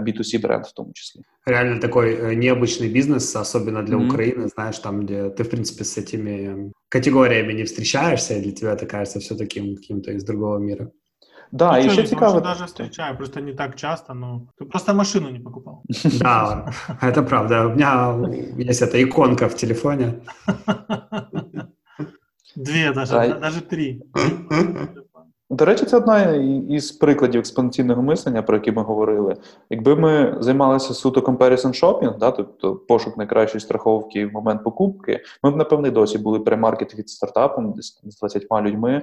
би ту си бренд в тому числі. Реально такой необычный бизнес, особенно для mm-hmm. Украины, знаешь, там, где ты, в принципе, с этими категориями не встречаешься, и для тебя это кажется все таким каким-то из другого мира. Да, ну, и еще цікаво. Я даже встречаю, просто не так часто, но ты просто машину не покупал. Да, это правда. У меня есть эта иконка в телефоне. Две даже, даже три. До речі, це одна із прикладів експоненційного мислення, про які ми говорили. Якби ми займалися суто comparison shopping, да, тобто пошук найкращої страховки в момент покупки, ми б, напевно, досі були при маркетингі стартапом з двадцятьма людьми,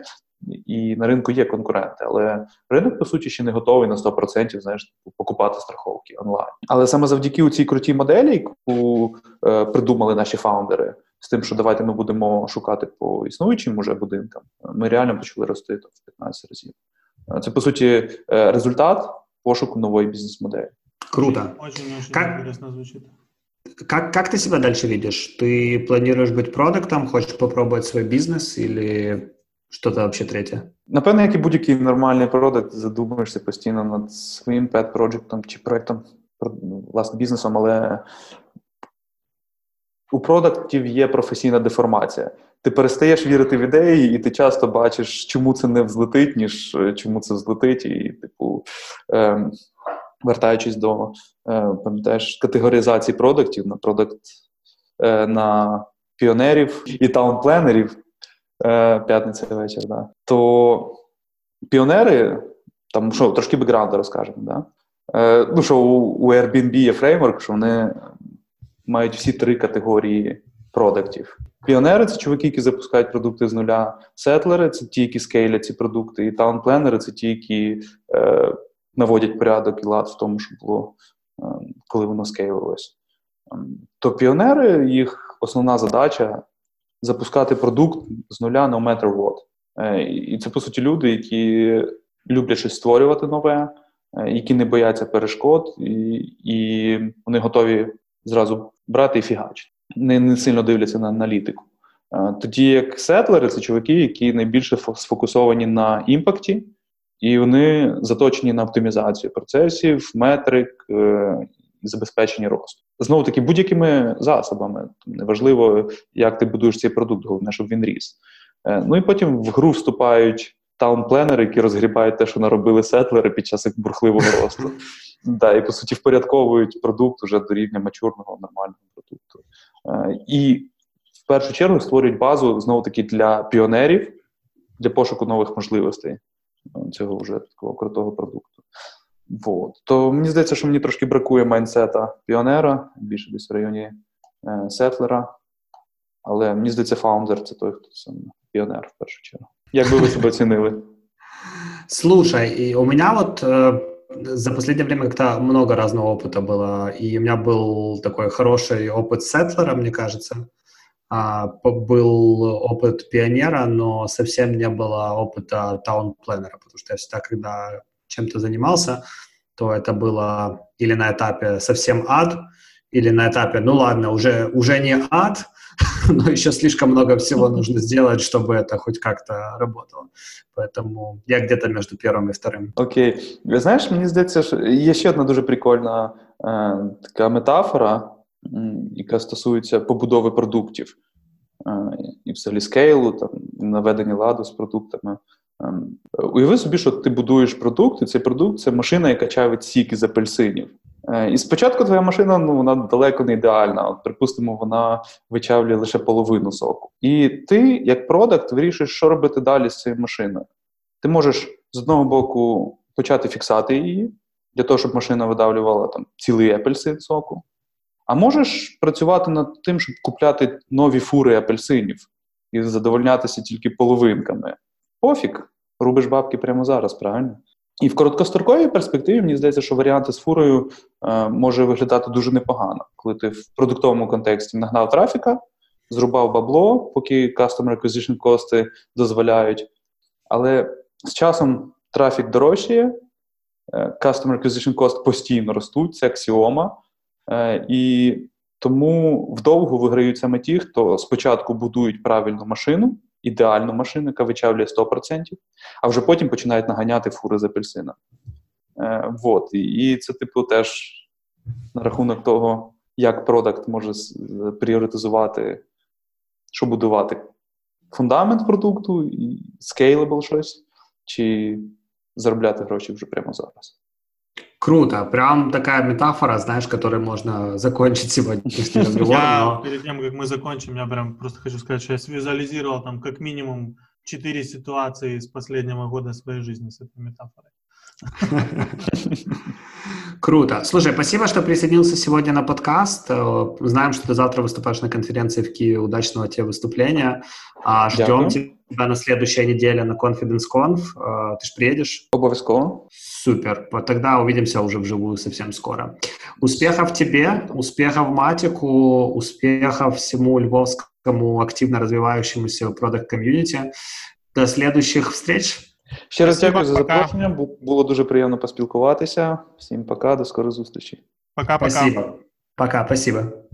і на ринку є конкуренти. Але ринок, по суті, ще не готовий на сто відсотків, знаєш, покупати страховки онлайн. Але саме завдяки у цій крутій моделі, яку е, придумали наші фаундери, з тим, що давайте ми будемо шукати по існуючим уже будинкам, ми реально почали рости там, в п'ятнадцять разів. Це, по суті, результат пошуку нової бізнес-моделі. Круто. Очень-очень как... интересно звучит. Как, как ты себя дальше видишь? Ты планируешь быть продуктом, хочешь попробовать свой бизнес или что-то вообще третє? Напевно, як і будь-який нормальний продукт, задумуєшся постійно над своїм пет-проджектом чи проектом, власне, бізнесом, але у продуктів є професійна деформація. Ти перестаєш вірити в ідеї, і ти часто бачиш, чому це не взлетить, ніж чому це взлетить. І, типу, ем, вертаючись до, ем, пам'ятаєш, категоризації продуктів на продукт, е, на піонерів і таунпленерів, е, п'ятниця вечір, да. То піонери, там, що, трошки бекграунду розкажемо, да? Е, ну, що у, у Airbnb є фреймворк, що вони мають всі три категорії продуктів. Піонери – це чуваки, які запускають продукти з нуля. Сетлери – це ті, які скейлять ці продукти. І таунпленери – це ті, які е, наводять порядок і лад в тому, що було, е, коли воно скейлилось. То піонери, їх основна задача – запускати продукт з нуля no matter what. Е, і це, по суті, люди, які люблять щось створювати нове, е, які не бояться перешкод, і, і вони готові зразу брати і фігачити. Не, не сильно дивляться на аналітику. Тоді як сетлери – це чуваки, які найбільше сфокусовані на імпакті, і вони заточені на оптимізацію процесів, метрик е- і забезпечення росту. Знову-таки, будь-якими засобами. Неважливо, як ти будуєш цей продукт, головне, щоб він ріс. Е- ну і потім в гру вступають таунпленери, які розгрібають те, що наробили сетлери під час бурхливого росту. Да, і, по суті, впорядковують продукт уже до рівня мачурного, нормального продукту. Е, і, в першу чергу, створюють базу, знову-таки, для піонерів, для пошуку нових можливостей цього вже такого крутого продукту. Вот. То мені здається, що мені трошки бракує майндсета піонера, більше десь в районі е, сетлера. Але, мені здається, фаундер – це той, хто сам піонер, в першу чергу. Як би ви себе оцінили? Слушай, у мене от... Э... За последнее время как-то много разного опыта было, и у меня был такой хороший опыт сетлера, мне кажется, а, был опыт пионера, но совсем не было опыта таунпленера, потому что я всегда, когда чем-то занимался, то это было или на этапе совсем ад, или на этапе, ну ладно, уже, уже не ад, но еще слишком много всего нужно сделать, чтобы это хоть как-то работало. Поэтому я где-то между первым и вторым. Окей. Okay. Знаешь, мне здається, що є ще одна дуже прикольна е, така метафора, яка стосується побудови продуктів е, і взагалі скейлу, там, наведення ладу з продуктами. Е, уяви собі, що ти будуєш продукт, і цей продукт – це машина, яка чавить сік із апельсинів. І спочатку твоя машина, ну, вона далеко не ідеальна. От, припустимо, вона вичавлює лише половину соку. І ти, як продакт, вирішуєш, що робити далі з цією машиною. Ти можеш, з одного боку, почати фіксати її, для того, щоб машина видавлювала там, цілий апельсин соку. А можеш працювати над тим, щоб купляти нові фури апельсинів і задовольнятися тільки половинками. Пофіг, рубиш бабки прямо зараз, правильно? І в короткостроковій перспективі, мені здається, що варіанти з фурою е, може виглядати дуже непогано. Коли ти в продуктовому контексті нагнав трафіка, зрубав бабло, поки Customer Acquisition кости дозволяють. Але з часом трафік дорожчає, е, Customer Acquisition cost постійно ростуть, це аксіома. Е, і тому вдовго виграють саме ті, хто спочатку будують правильну машину, ідеальну машину, яка вичавлює сто процентів, а вже потім починають наганяти фури з апельсина. Е, вот. і, і це, типу, теж на рахунок того, як продакт може пріоритизувати, що будувати. Фундамент продукту, і scalable щось, чи заробляти гроші вже прямо зараз. Круто. Прям такая метафора, знаешь, которой можно закончить сегодняшний разговор. Я, но... Перед тем, как мы закончим, я прям просто хочу сказать, что я визуализировал там как минимум четыре ситуации из последнего года своей жизни с этой метафорой. Круто. Слушай, спасибо, что присоединился сегодня на подкаст. Знаем, что ты завтра выступаешь на конференции в Киеве. Удачного тебе выступления. Ждем тебя на следующей неделе на Confidence точка конф. Ты же приедешь? Обовязково. Супер. Тогда увидимся уже вживую совсем скоро. Успехов тебе, успехов Матику, успехов всему львовскому активно развивающемуся продакт-комьюнити. До следующих встреч. Ще раз дякую за запрошення. Було дуже приємно поспілкуватися. Всім пока, до скорої зустрічі. Пока-пока. Пока, спасибо.